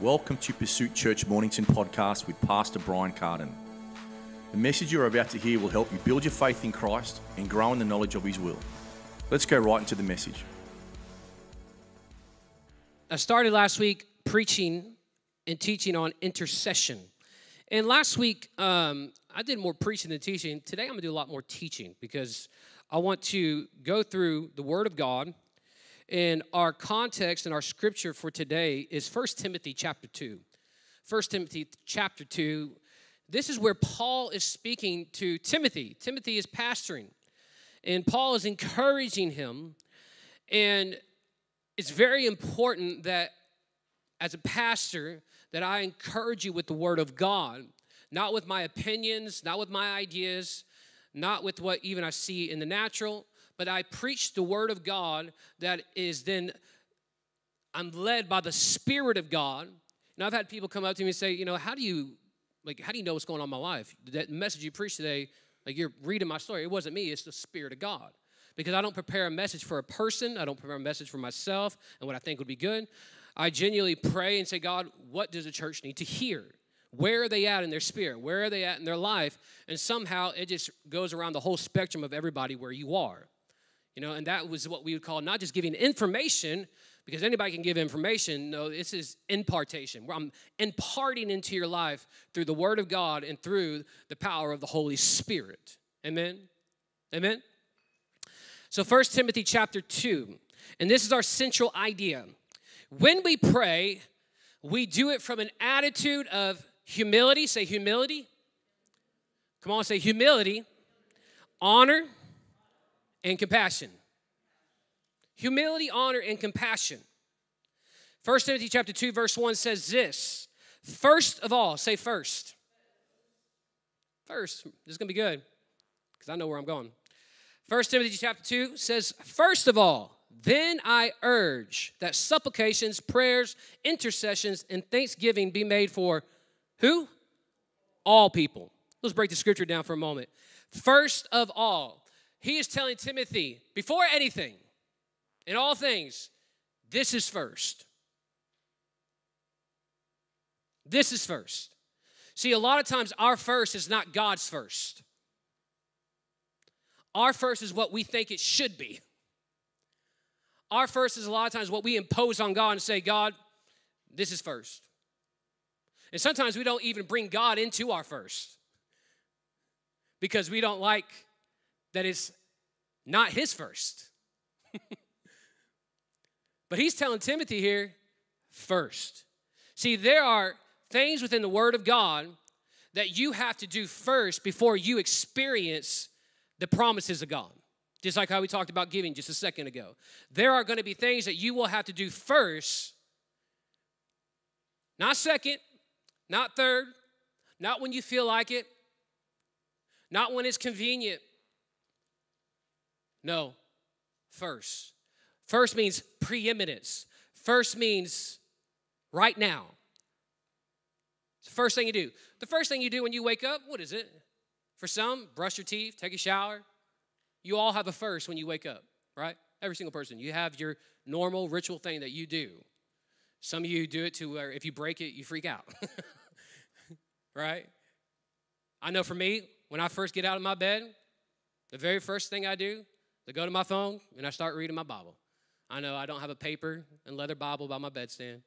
Welcome to Pursuit Church Mornington podcast with Pastor Brian Carden. The message you're about to hear will help you build your faith in Christ and grow in the knowledge of His will. Let's go right into the message. I started last week preaching and teaching on intercession. And last week, I did more preaching than teaching. Today, I'm going to do a lot more teaching because I want to go through the Word of God. And our context and our scripture for today is 1 Timothy chapter 2. 1 Timothy chapter 2. This is where Paul is speaking to Timothy. Timothy is pastoring, and Paul is encouraging him. And it's very important that as a pastor that I encourage you with the Word of God, not with my opinions, not with my ideas, not with what even I see in the natural, but I preach the Word of God that is then, I'm led by the Spirit of God. And I've had people come up to me and say, you know, how do you know what's going on in my life? That message you preached today, like you're reading my story. It wasn't me, it's the Spirit of God. Because I don't prepare a message for a person. I don't prepare a message for myself and what I think would be good. I genuinely pray and say, God, what does the church need to hear? Where are they at in their spirit? Where are they at in their life? And somehow it just goes around the whole spectrum of everybody where you are. You know, and that was what we would call not just giving information, because anybody can give information. No, this is impartation, where I'm imparting into your life through the Word of God and through the power of the Holy Spirit. Amen? Amen? So 1 Timothy chapter 2, and this is our central idea. When we pray, we do it from an attitude of humility. Say humility. Come on, say humility, honor, and compassion. Humility, honor, and compassion. 1 Timothy chapter 2, verse 1 says this. First of all, say first. First. This is going to be good because I know where I'm going. 1 Timothy chapter 2 says, first of all, then I urge that supplications, prayers, intercessions, and thanksgiving be made for who? All people. Let's break the scripture down for a moment. First of all, he is telling Timothy, before anything, in all things, this is first. This is first. See, a lot of times our first is not God's first. Our first is what we think it should be. Our first is a lot of times what we impose on God and say, God, this is first. And sometimes we don't even bring God into our first because we don't like that it's not His first. But he's telling Timothy here, first. See, there are things within the Word of God that you have to do first before you experience the promises of God. Just like how we talked about giving just a second ago. There are going to be things that you will have to do first, not second, not third, not when you feel like it, not when it's convenient. No, first. First means preeminence. First means right now. It's the first thing you do. The first thing you do when you wake up, what is it? For some, brush your teeth, take a shower. You all have a first when you wake up, right? Every single person. You have your normal ritual thing that you do. Some of you do it to where if you break it, you freak out, right? I know for me, when I first get out of my bed, the very first thing I do is go to my phone and I start reading my Bible. I know I don't have a paper and leather Bible by my bedstand.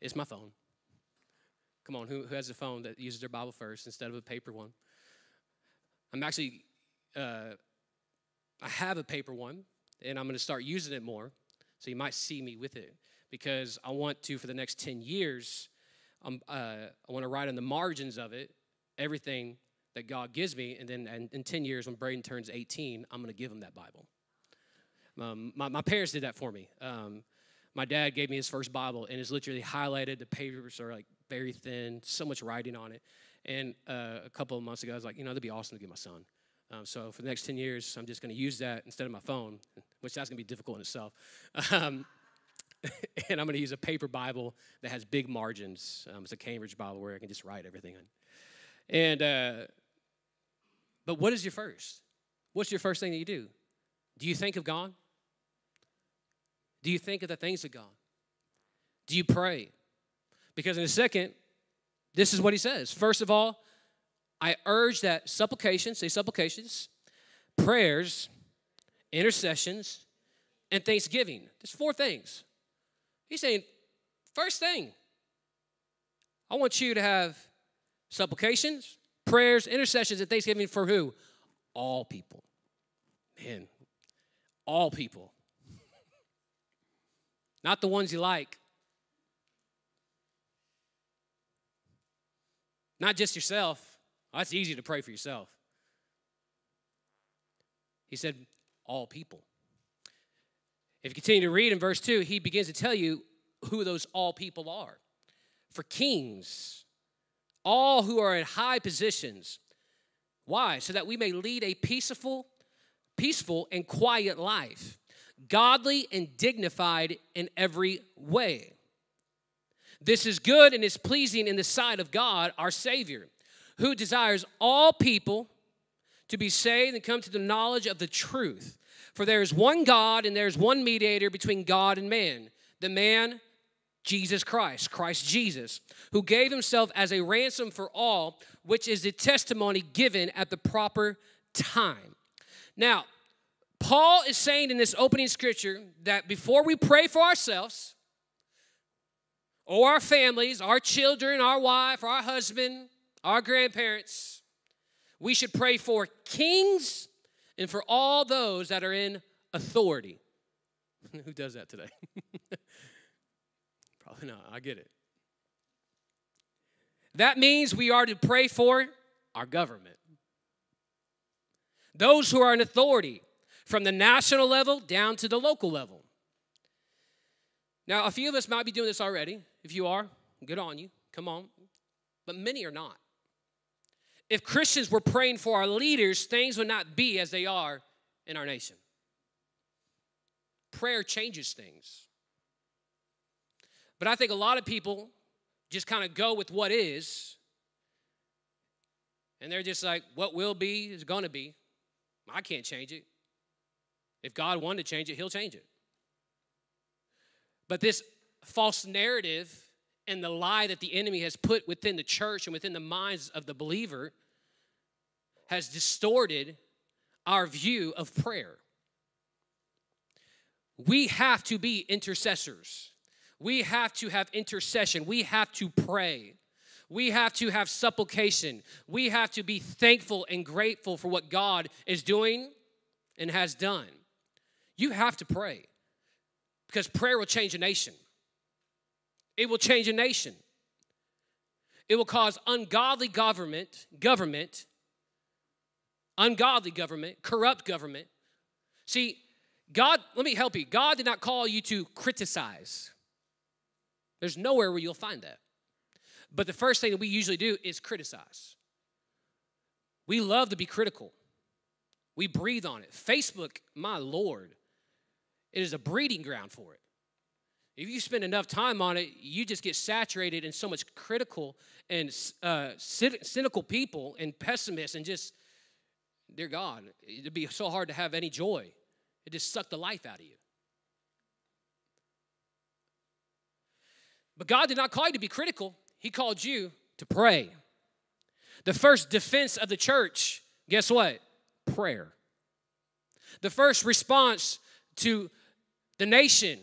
It's my phone. Come on, who has a phone that uses their Bible first instead of a paper one? I'm actually... I have a paper one, and I'm going to start using it more, so you might see me with it, because I want to, for the next 10 years, I want to write on the margins of it everything that God gives me, and then in 10 years, when Braden turns 18, I'm going to give him that Bible. My parents did that for me. My dad gave me his first Bible, and it's literally highlighted. The pages are, like, very thin, so much writing on it, and a couple of months ago, I was like, you know, that'd be awesome to give my son. So for the next 10 years, I'm just going to use that instead of my phone, which that's going to be difficult in itself. And I'm going to use a paper Bible that has big margins. It's a Cambridge Bible where I can just write everything in. But what is your first? What's your first thing that you do? Do you think of God? Do you think of the things of God? Do you pray? Because in a second, this is what he says. First of all, I urge that supplications, say supplications, prayers, intercessions, and thanksgiving. There's four things. He's saying, first thing, I want you to have supplications, prayers, intercessions, and thanksgiving for who? All people. Man, all people. Not the ones you like. Not just yourself. Oh, that's easy to pray for yourself. He said, all people. If you continue to read in verse 2, he begins to tell you who those all people are. For kings, all who are in high positions. Why? So that we may lead a peaceful and quiet life, godly and dignified in every way. This is good and is pleasing in the sight of God, our Savior, who desires all people to be saved and come to the knowledge of the truth. For there is one God and there is one mediator between God and man, the man Jesus Christ, Christ Jesus, who gave himself as a ransom for all, which is the testimony given at the proper time. Now, Paul is saying in this opening scripture that before we pray for ourselves or our families, our children, our wife, our husband, our grandparents, we should pray for kings and for all those that are in authority. Who does that today? Probably not. I get it. That means we are to pray for our government. Those who are in authority from the national level down to the local level. Now, a few of us might be doing this already. If you are, good on you. Come on. But many are not. If Christians were praying for our leaders, things would not be as they are in our nation. Prayer changes things. But I think a lot of people just kind of go with what is, and they're just like, what will be is going to be. I can't change it. If God wanted to change it, he'll change it. But this false narrative and the lie that the enemy has put within the church and within the minds of the believer has distorted our view of prayer. We have to be intercessors. We have to have intercession. We have to pray. We have to have supplication. We have to be thankful and grateful for what God is doing and has done. You have to pray because prayer will change a nation. It will change a nation. It will cause ungodly government, corrupt government. See, God, let me help you. God did not call you to criticize. There's nowhere where you'll find that. But the first thing that we usually do is criticize. We love to be critical. We breathe on it. Facebook, my Lord, it is a breeding ground for it. If you spend enough time on it, you just get saturated in so much critical and cynical people and pessimists and just, dear God, it'd be so hard to have any joy. It just sucked the life out of you. But God did not call you to be critical. He called you to pray. The first defense of the church, guess what? Prayer. The first response to the nation,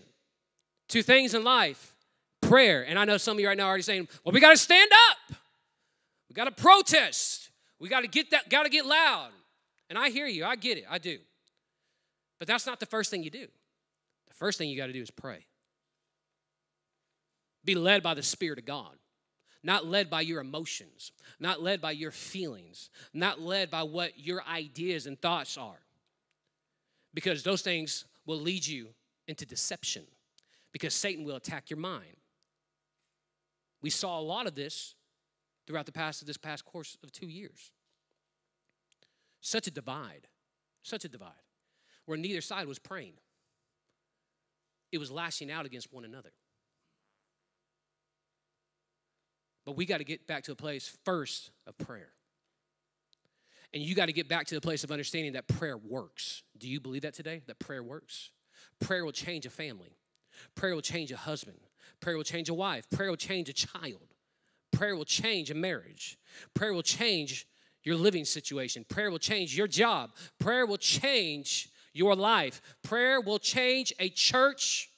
to things in life, prayer. And I know some of you right now are already saying, well, we got to stand up. We got to protest. We got to get loud. And I hear you. I get it. I do. But that's not the first thing you do. The first thing you got to do is pray. Be led by the Spirit of God. Not led by your emotions. Not led by your feelings. Not led by what your ideas and thoughts are. Because those things will lead you into deception. Because Satan will attack your mind. We saw a lot of this throughout this past course of 2 years. Such a divide, where neither side was praying. It was lashing out against one another. But we got to get back to a place first of prayer. And you got to get back to the place of understanding that prayer works. Do you believe that today, that prayer works? Prayer will change a family. Prayer will change a husband. Prayer will change a wife. Prayer will change a child. Prayer will change a marriage. Prayer will change your living situation. Prayer will change your job. Prayer will change your life. Prayer will change a church.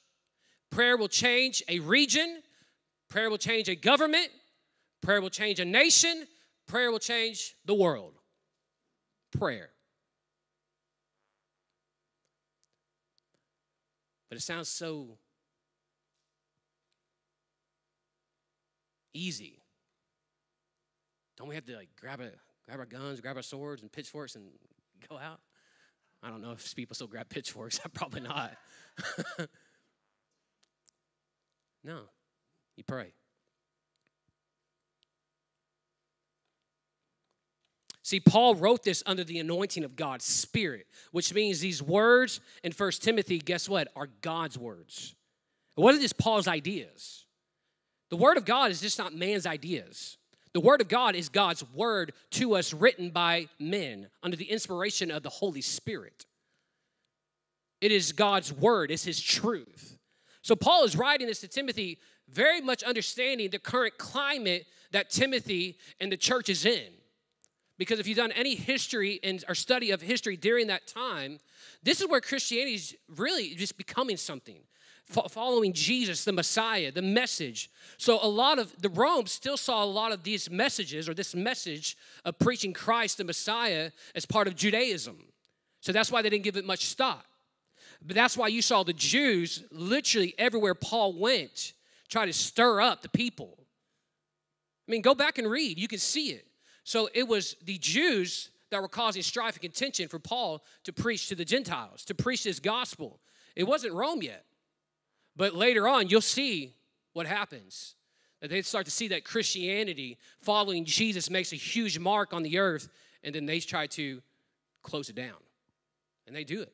Prayer will change a region. Prayer will change a government. Prayer will change a nation. Prayer will change the world. Prayer. But it sounds so easy. Don't we have to grab our guns, grab our swords and pitchforks and go out? I don't know if people still grab pitchforks. Probably not. No. You pray. See, Paul wrote this under the anointing of God's Spirit, which means these words in 1 Timothy, guess what, are God's words. It wasn't just Paul's ideas. The Word of God is just not man's ideas. The Word of God is God's Word to us written by men under the inspiration of the Holy Spirit. It is God's Word. It's His truth. So Paul is writing this to Timothy very much understanding the current climate that Timothy and the church is in. Because if you've done any history or study of history during that time, this is where Christianity is really just becoming something. Following Jesus, the Messiah, the message. So a lot of the Rome still saw a lot of these messages or this message of preaching Christ, the Messiah, as part of Judaism. So that's why they didn't give it much thought. But that's why you saw the Jews literally everywhere Paul went try to stir up the people. I mean, go back and read. You can see it. So it was the Jews that were causing strife and contention for Paul to preach to the Gentiles, to preach this gospel. It wasn't Rome yet. But later on, you'll see what happens. That they start to see that Christianity, following Jesus, makes a huge mark on the earth, and then they try to close it down. And they do it.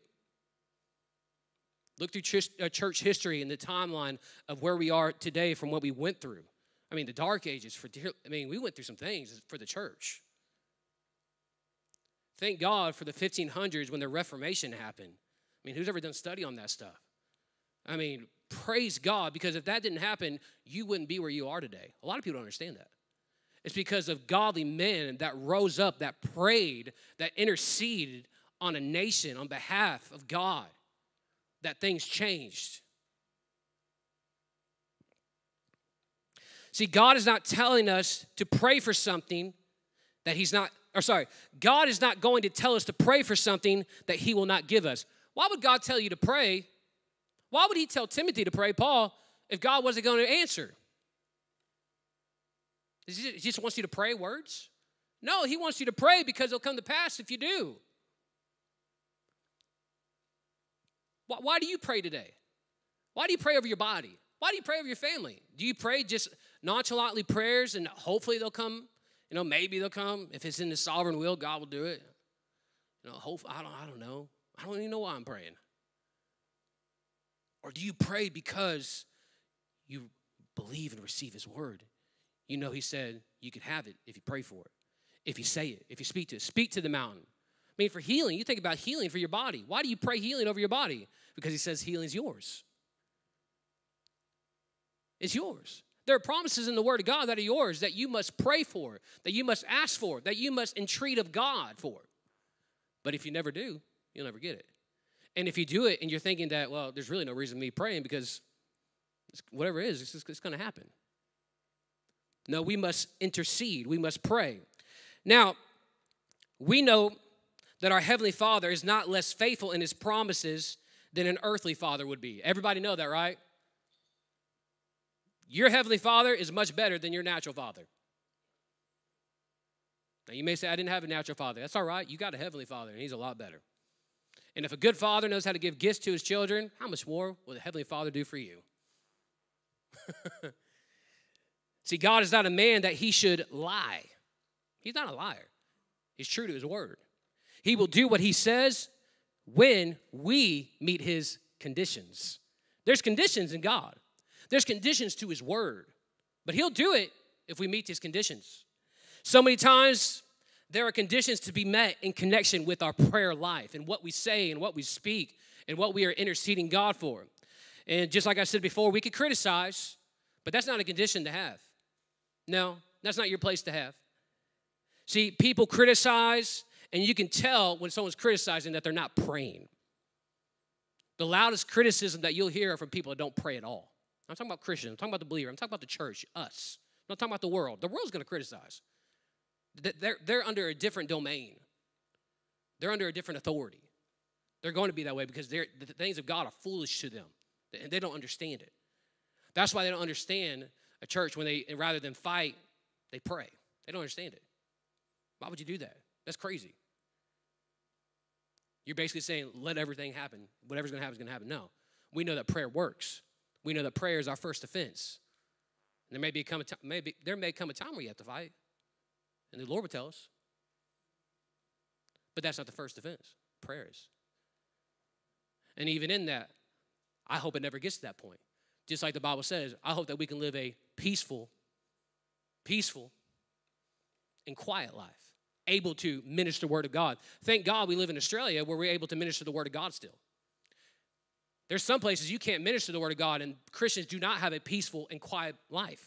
Look through church history and the timeline of where we are today from what we went through. I mean, the Dark Ages, we went through some things for the church. Thank God for the 1500s when the Reformation happened. I mean, who's ever done study on that stuff? I mean, praise God, because if that didn't happen, you wouldn't be where you are today. A lot of people don't understand that. It's because of godly men that rose up, that prayed, that interceded on a nation on behalf of God, that things changed. See, God is not telling us to pray for something that he's not, God is not going to tell us to pray for something that he will not give us. Why would God tell you to pray? Why would he tell Timothy to pray, Paul, if God wasn't going to answer? He just wants you to pray words? No, he wants you to pray because it'll come to pass if you do. Why do you pray today? Why do you pray over your body? Why do you pray over your family? Do you pray just nonchalantly prayers and hopefully they'll come? You know, maybe they'll come. If it's in his sovereign will, God will do it. You know, I don't know. I don't even know why I'm praying. Or do you pray because you believe and receive his word? You know he said you can have it if you pray for it, if you say it, if you speak to it. Speak to the mountain. I mean, for healing, you think about healing for your body. Why do you pray healing over your body? Because he says healing is yours. It's yours. There are promises in the Word of God that are yours that you must pray for, that you must ask for, that you must entreat of God for. But if you never do, you'll never get it. And if you do it and you're thinking that, well, there's really no reason me praying because whatever it is, it's going to happen. No, we must intercede. We must pray. Now, we know that our Heavenly Father is not less faithful in his promises than an earthly father would be. Everybody know that, right? Your Heavenly Father is much better than your natural father. Now, you may say, I didn't have a natural father. That's all right. You got a Heavenly Father, and he's a lot better. And if a good father knows how to give gifts to his children, how much more will the Heavenly Father do for you? See, God is not a man that he should lie. He's not a liar. He's true to his word. He will do what he says when we meet his conditions. There's conditions in God. There's conditions to his word, but he'll do it if we meet his conditions. So many times there are conditions to be met in connection with our prayer life and what we say and what we speak and what we are interceding God for. And just like I said before, we could criticize, But that's not a condition to have. No, that's not your place to have. See, people criticize, and you can tell when someone's criticizing that they're not praying. The loudest criticism that you'll hear are from people that don't pray at all. I'm talking about Christians. I'm talking about the believer. I'm talking about the church, us. I'm not talking about the world. The world's going to criticize. They're under a different domain. They're under a different authority. They're going to be that way because the things of God are foolish to them, and they don't understand it. That's why they don't understand a church when they, rather than fight, they pray. They don't understand it. Why would you do that? That's crazy. You're basically saying, let everything happen. Whatever's going to happen is going to happen. No. We know that prayer works. We know that prayer is our first defense. And there may come a time where you have to fight, and the Lord will tell us. But that's not the first defense. Prayer is. And even in that, I hope it never gets to that point. Just like the Bible says, I hope that we can live a peaceful, and quiet life, able to minister the Word of God. Thank God we live in Australia where we're able to minister the Word of God still. There's some places you can't minister the Word of God, and Christians do not have a peaceful and quiet life.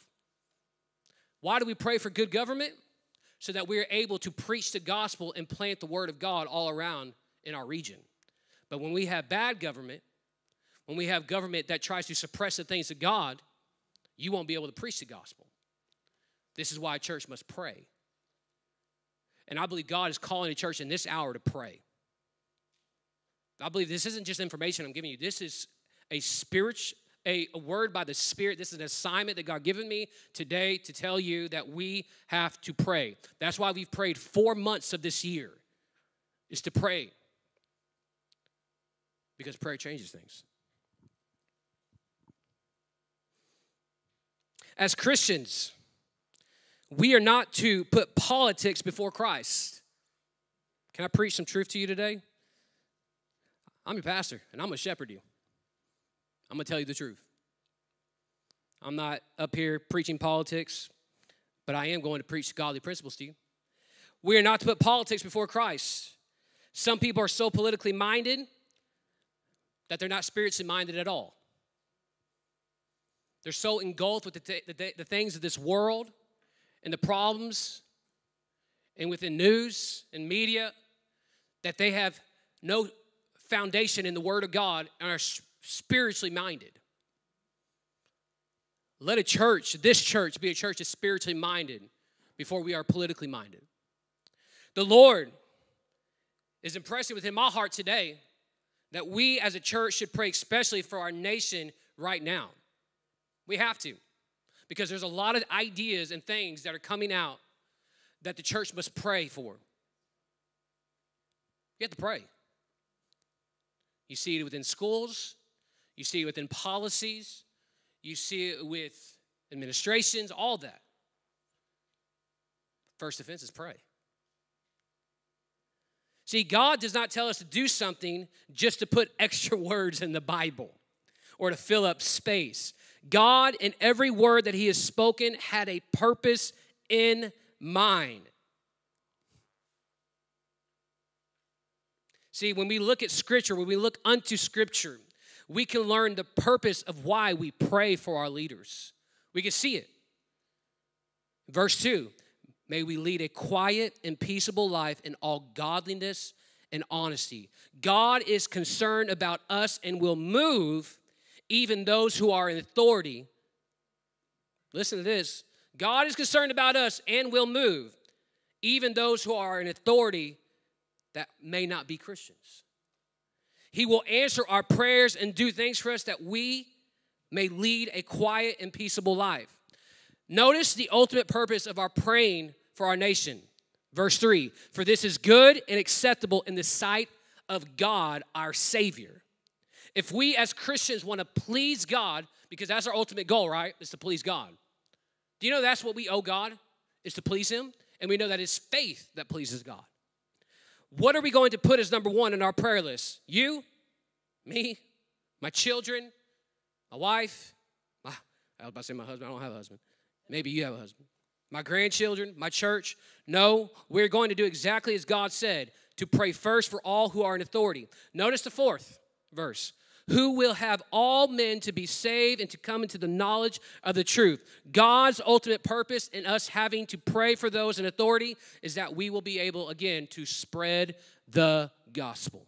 Why do we pray for good government? So that we're able to preach the gospel and plant the Word of God all around in our region. But when we have bad government, when we have government that tries to suppress the things of God, you won't be able to preach the gospel. This is why a church must pray. And I believe God is calling a church in this hour to pray. I believe this isn't just information I'm giving you. This is a word by the Spirit. This is an assignment that God given me today to tell you that we have to pray. That's why we've prayed 4 months of this year, is to pray. Because prayer changes things. As Christians, we are not to put politics before Christ. Can I preach some truth to you today? I'm your pastor, and I'm going to shepherd you. I'm going to tell you the truth. I'm not up here preaching politics, but I am going to preach godly principles to you. We are not to put politics before Christ. Some people are so politically minded that they're not spiritually minded at all. They're so engulfed with the things of this world and the problems and within news and media that they have no foundation in the Word of God and are spiritually minded. Let a church, this church, be a church that's spiritually minded before we are politically minded. The Lord is impressing within my heart today that we as a church should pray especially for our nation right now. We have to, because there's a lot of ideas and things that are coming out that the church must pray for. You have to pray. You see it within schools. You see it within policies. You see it with administrations, all that. First offense is pray. See, God does not tell us to do something just to put extra words in the Bible or to fill up space. God, in every word that he has spoken, had a purpose in mind. See, when we look at Scripture, when we look unto Scripture, we can learn the purpose of why we pray for our leaders. We can see it. Verse 2, may we lead a quiet and peaceable life in all godliness and honesty. God is concerned about us and will move even those who are in authority. Listen to this. God is concerned about us and will move even those who are in authority that may not be Christians. He will answer our prayers and do things for us that we may lead a quiet and peaceable life. Notice the ultimate purpose of our praying for our nation. Verse 3, for this is good and acceptable in the sight of God our Savior. If we as Christians want to please God, because that's our ultimate goal, right, is to please God. Do you know that's what we owe God, is to please him? And we know that it's faith that pleases God. What are we going to put as number one in our prayer list? You, me, my children, my wife, I was about to say my husband. I don't have a husband. Maybe you have a husband. My grandchildren, my church. No, we're going to do exactly as God said, to pray first for all who are in authority. Notice the fourth verse. who will have all men to be saved and to come into the knowledge of the truth. God's ultimate purpose in us having to pray for those in authority is that we will be able, again, to spread the gospel.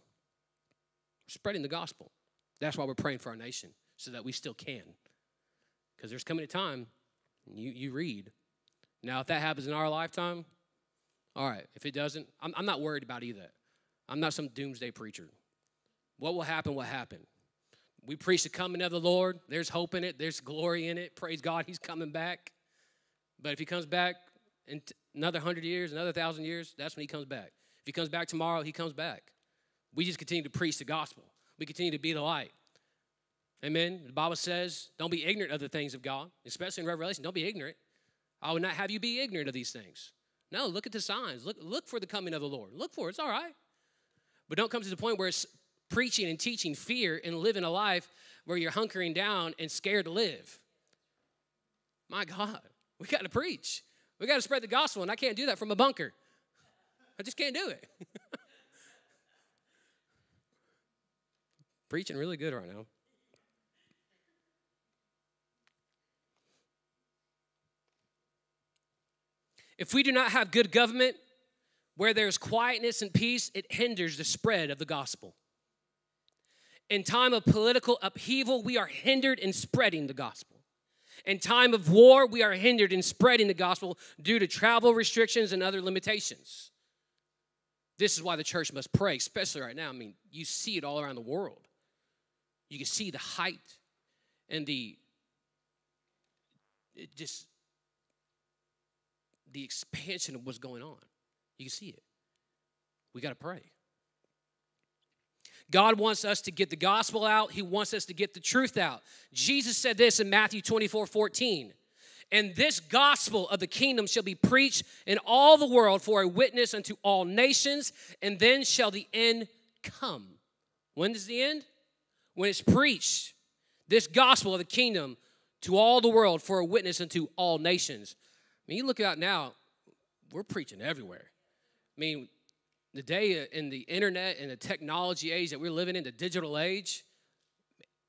Spreading the gospel. That's why we're praying for our nation, so that we still can. Because there's coming a time, you read. Now, if that happens in our lifetime, all right. If it doesn't, I'm not worried about either. I'm not some doomsday preacher. What will happen, what happened? We preach the coming of the Lord. There's hope in it. There's glory in it. Praise God, he's coming back. But if he comes back in another 100 years, another 1,000 years, that's when he comes back. If he comes back tomorrow, he comes back. We just continue to preach the gospel. We continue to be the light. Amen. The Bible says, don't be ignorant of the things of God, especially in Revelation. Don't be ignorant. I would not have you be ignorant of these things. No, look at the signs. Look for the coming of the Lord. Look for it. It's all right. But don't come to the point where it's preaching and teaching fear and living a life where you're hunkering down and scared to live. My God, we got to preach. We got to spread the gospel, and I can't do that from a bunker. I just can't do it. Preaching really good right now. If we do not have good government, where there's quietness and peace, it hinders the spread of the gospel. In time of political upheaval, we are hindered in spreading the gospel. In time of war, we are hindered in spreading the gospel due to travel restrictions and other limitations. This is why the church must pray, especially right now. I mean, you see it all around the world. You can see the height and the expansion of what's going on. You can see it. We got to pray. God wants us to get the gospel out. He wants us to get the truth out. Jesus said this in Matthew 24:14. And this gospel of the kingdom shall be preached in all the world for a witness unto all nations, and then shall the end come. When does the end? When it's preached. This gospel of the kingdom to all the world for a witness unto all nations. I mean, you look out now, we're preaching everywhere. I mean, the day in the internet and the technology age that we're living in, the digital age,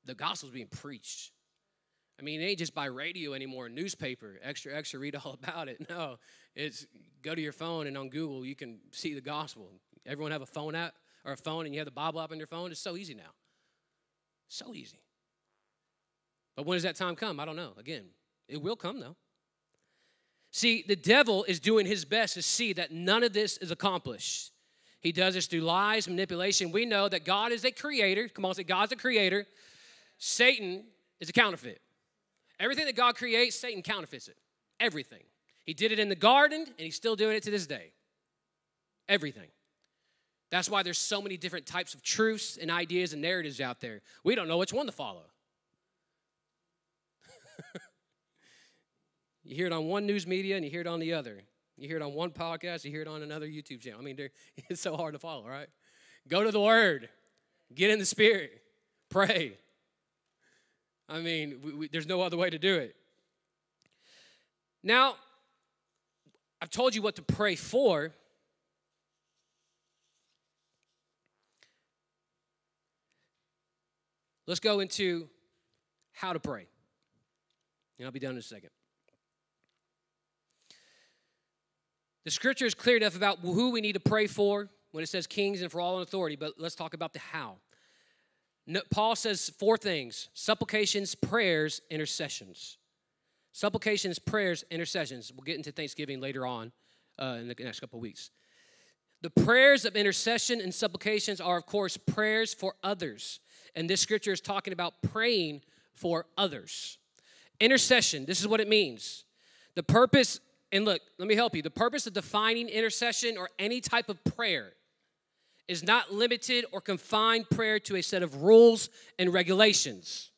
the gospel's being preached. I mean, it ain't just by radio anymore, newspaper, extra, extra, read all about it. No, it's go to your phone and on Google, you can see the gospel. Everyone have a phone app or a phone, and you have the Bible app on your phone. It's so easy now. So easy. But when does that time come? I don't know. Again, it will come, though. See, the devil is doing his best to see that none of this is accomplished. He does this through lies, manipulation. We know that God is a creator. Come on, say God's a creator. Satan is a counterfeit. Everything that God creates, Satan counterfeits it. Everything. He did it in the garden, and he's still doing it to this day. Everything. That's why there's so many different types of truths and ideas and narratives out there. We don't know which one to follow. You hear it on one news media, and you hear it on the other. You hear it on one podcast, you hear it on another YouTube channel. I mean, it's so hard to follow, right? Go to the Word. Get in the Spirit. Pray. I mean, there's no other way to do it. Now, I've told you what to pray for. Let's go into how to pray. And I'll be done in a second. The scripture is clear enough about who we need to pray for when it says kings and for all in authority, but let's talk about the how. Paul says four things: supplications, prayers, intercessions. Supplications, prayers, intercessions. We'll get into Thanksgiving later on in the next couple of weeks. The prayers of intercession and supplications are, of course, prayers for others. And this scripture is talking about praying for others. Intercession, this is what it means. The purpose, and look, let me help you. The purpose of defining intercession or any type of prayer is not limited or confined prayer to a set of rules and regulations,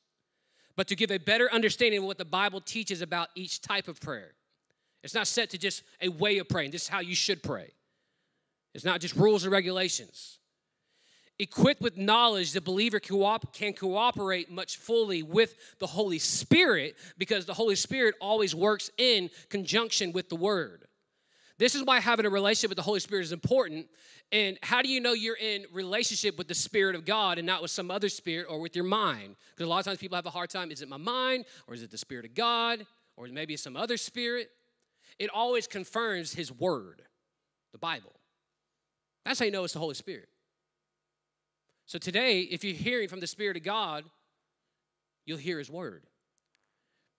but to give a better understanding of what the Bible teaches about each type of prayer. It's not set to just a way of praying. This is how you should pray. It's not just rules and regulations. Equipped with knowledge, the believer can cooperate much fully with the Holy Spirit because the Holy Spirit always works in conjunction with the Word. This is why having a relationship with the Holy Spirit is important. And how do you know you're in relationship with the Spirit of God and not with some other spirit or with your mind? Because a lot of times people have a hard time, is it my mind or is it the Spirit of God or maybe it's some other spirit? It always confirms his word, the Bible. That's how you know it's the Holy Spirit. So today, if you're hearing from the Spirit of God, you'll hear his word.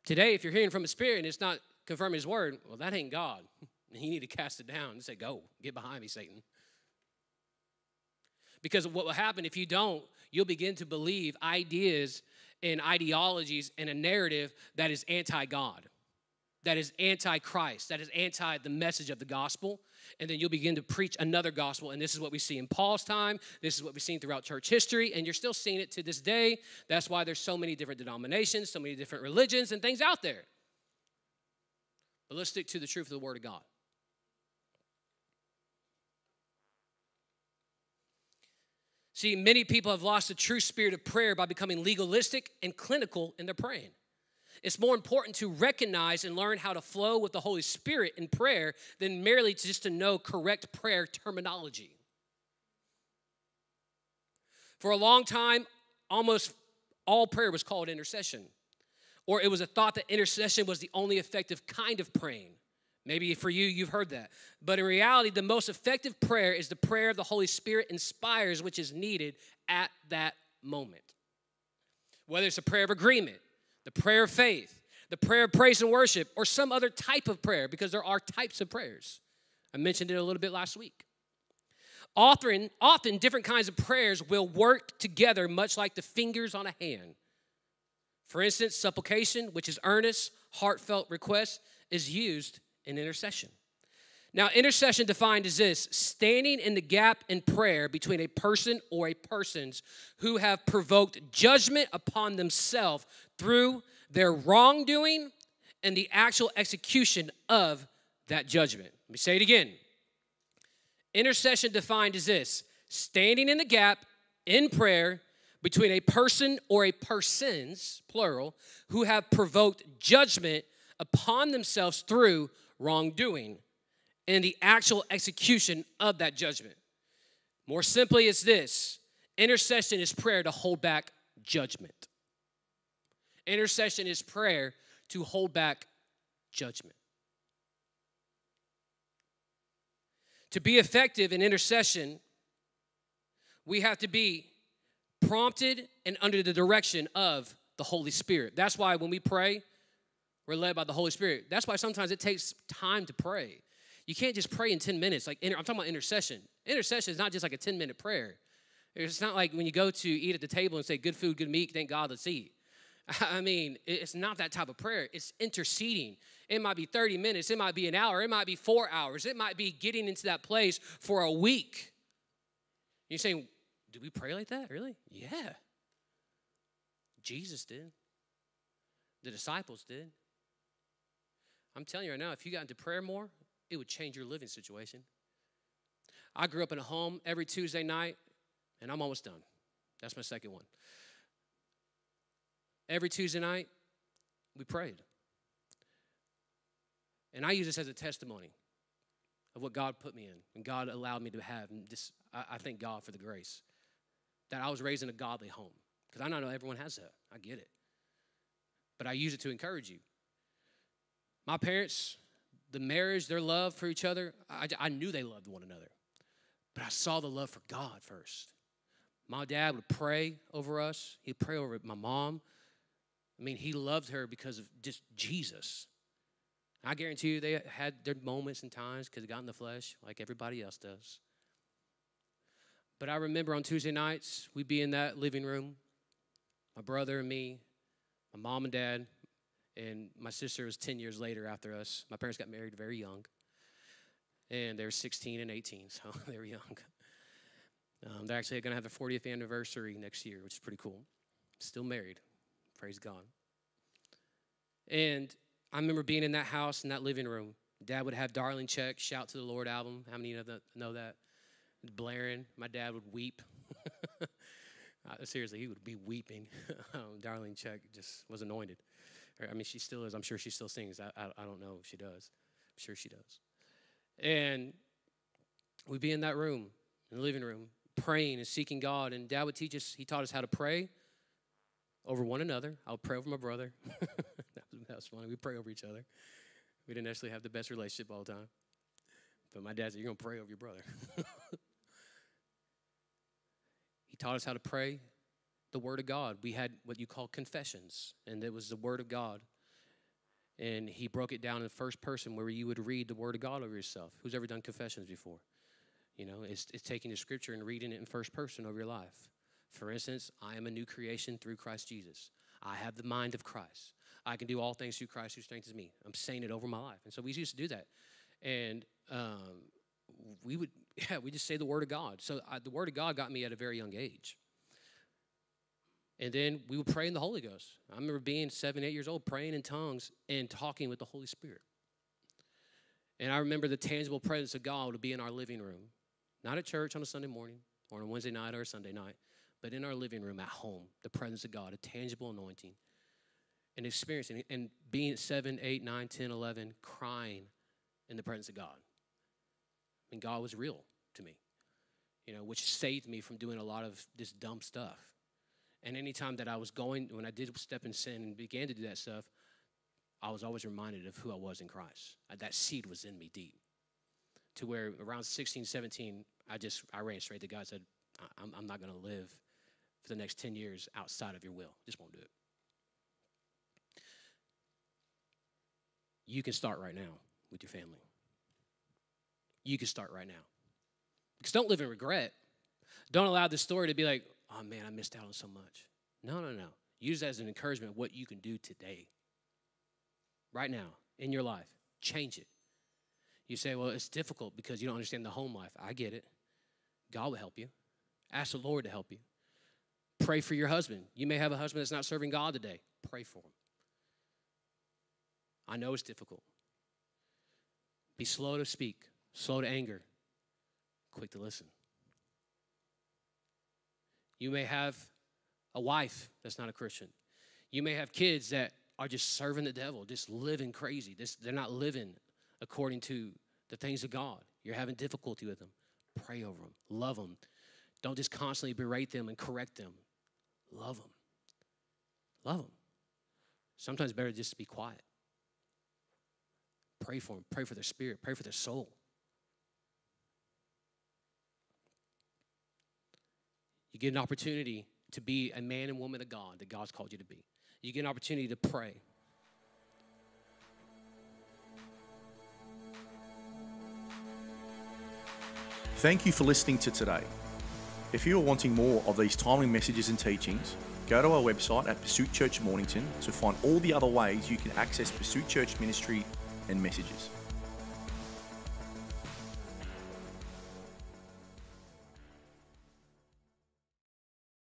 Today, if you're hearing from the Spirit and it's not confirming his word, well, that ain't God. You need to cast it down and say, go, get behind me, Satan. Because what will happen if you don't, you'll begin to believe ideas and ideologies and a narrative that is anti-God, that is anti-Christ, that is anti the message of the gospel. And then you'll begin to preach another gospel. And this is what we see in Paul's time. This is what we've seen throughout church history. And you're still seeing it to this day. That's why there's so many different denominations, so many different religions and things out there. But let's stick to the truth of the Word of God. See, many people have lost the true spirit of prayer by becoming legalistic and clinical in their praying. It's more important to recognize and learn how to flow with the Holy Spirit in prayer than merely just to know correct prayer terminology. For a long time, almost all prayer was called intercession, or it was a thought that intercession was the only effective kind of praying. Maybe for you, you've heard that. But in reality, the most effective prayer is the prayer the Holy Spirit inspires, which is needed at that moment. Whether it's a prayer of agreement, the prayer of faith, the prayer of praise and worship, or some other type of prayer, because there are types of prayers. I mentioned it a little bit last week. Often different kinds of prayers will work together, much like the fingers on a hand. For instance, supplication, which is earnest, heartfelt request, is used in intercession. Now, intercession defined as this: standing in the gap in prayer between a person or a persons who have provoked judgment upon themselves through their wrongdoing and the actual execution of that judgment. Let me say it again. Intercession defined as this: standing in the gap in prayer between a person or a persons, plural, who have provoked judgment upon themselves through wrongdoing and the actual execution of that judgment. More simply, it's this: intercession is prayer to hold back judgment. Intercession is prayer to hold back judgment. To be effective in intercession, we have to be prompted and under the direction of the Holy Spirit. That's why when we pray, we're led by the Holy Spirit. That's why sometimes it takes time to pray. You can't just pray in 10 minutes. Like, I'm talking about intercession. Intercession is not just like a 10-minute prayer. It's not like when you go to eat at the table and say, good food, good meat, thank God, let's eat. I mean, it's not that type of prayer. It's interceding. It might be 30 minutes. It might be an hour. It might be 4 hours. It might be getting into that place for a week. You're saying, do we pray like that? Really? Yeah. Jesus did. The disciples did. I'm telling you right now, if you got into prayer more, it would change your living situation. I grew up in a home every Tuesday night, and I'm almost done. That's my second one. Every Tuesday night, we prayed. And I use this as a testimony of what God put me in and God allowed me to have. And just, I thank God for the grace that I was raised in a godly home, because I know everyone has that. I get it. But I use it to encourage you. My parents, the marriage, their love for each other, I knew they loved one another. But I saw the love for God first. My dad would pray over us. He'd pray over my mom. I mean, he loved her because of just Jesus. I guarantee you they had their moments and times because it got in the flesh like everybody else does. But I remember on Tuesday nights, we'd be in that living room, my brother and me, my mom and dad, and my sister was 10 years later after us. My parents got married very young, and they were 16 and 18, so they were young. They're actually going to have their 40th anniversary next year, which is pretty cool. Still married. Praise God. And I remember being in that house, in that living room. Dad would have Darling Check, Shout to the Lord album. How many of you know that? Blaring. My dad would weep. Seriously, he would be weeping. Darling Check just was anointed. I mean, she still is. I'm sure she still sings. I don't know if she does. I'm sure she does. And we'd be in that room, in the living room, praying and seeking God. And Dad would teach us, he taught us how to pray over one another. I would pray over my brother. That was funny. We'd pray over each other. We didn't necessarily have the best relationship all the time. But my dad said, you're going to pray over your brother. He taught us how to pray the Word of God. We had what you call confessions, and it was the Word of God. And he broke it down in the first person where you would read the Word of God over yourself. Who's ever done confessions before? You know, it's taking the Scripture and reading it in first person over your life. For instance, I am a new creation through Christ Jesus. I have the mind of Christ. I can do all things through Christ who strengthens me. I'm saying it over my life. And so we used to do that. And we just say the Word of God. So the Word of God got me at a very young age. And then we would pray in the Holy Ghost. I remember being 7, 8 years old, praying in tongues and talking with the Holy Spirit. And I remember the tangible presence of God would be in our living room. Not at church on a Sunday morning or on a Wednesday night or a Sunday night, but in our living room at home, the presence of God, a tangible anointing. And experiencing it, and being at 7, 8, 9, 10, 11, crying in the presence of God. I mean, God was real to me, you know, which saved me from doing a lot of this dumb stuff. And any time that I was going, when I did step in sin and began to do that stuff, I was always reminded of who I was in Christ. That seed was in me deep, to where around 16, 17, I ran straight to God and said, I'm not going to live for the next 10 years outside of your will. Just won't do it. You can start right now with your family. You can start right now. Because don't live in regret. Don't allow this story to be like, oh, man, I missed out on so much. No. Use that as an encouragement of what you can do today. Right now, in your life. Change it. You say, well, it's difficult because you don't understand the home life. I get it. God will help you. Ask the Lord to help you. Pray for your husband. You may have a husband that's not serving God today. Pray for him. I know it's difficult. Be slow to speak, slow to anger, quick to listen. You may have a wife that's not a Christian. You may have kids that are just serving the devil, just living crazy. They're not living according to the things of God. You're having difficulty with them. Pray over them. Love them. Don't just constantly berate them and correct them. Love them. Love them. Sometimes better just to be quiet. Pray for them. Pray for their spirit. Pray for their soul. You get an opportunity to be a man and woman of God that God's called you to be. You get an opportunity to pray. Thank you for listening to today. If you are wanting more of these timely messages and teachings, go to our website at Pursuit Church Mornington to find all the other ways you can access Pursuit Church ministry and messages.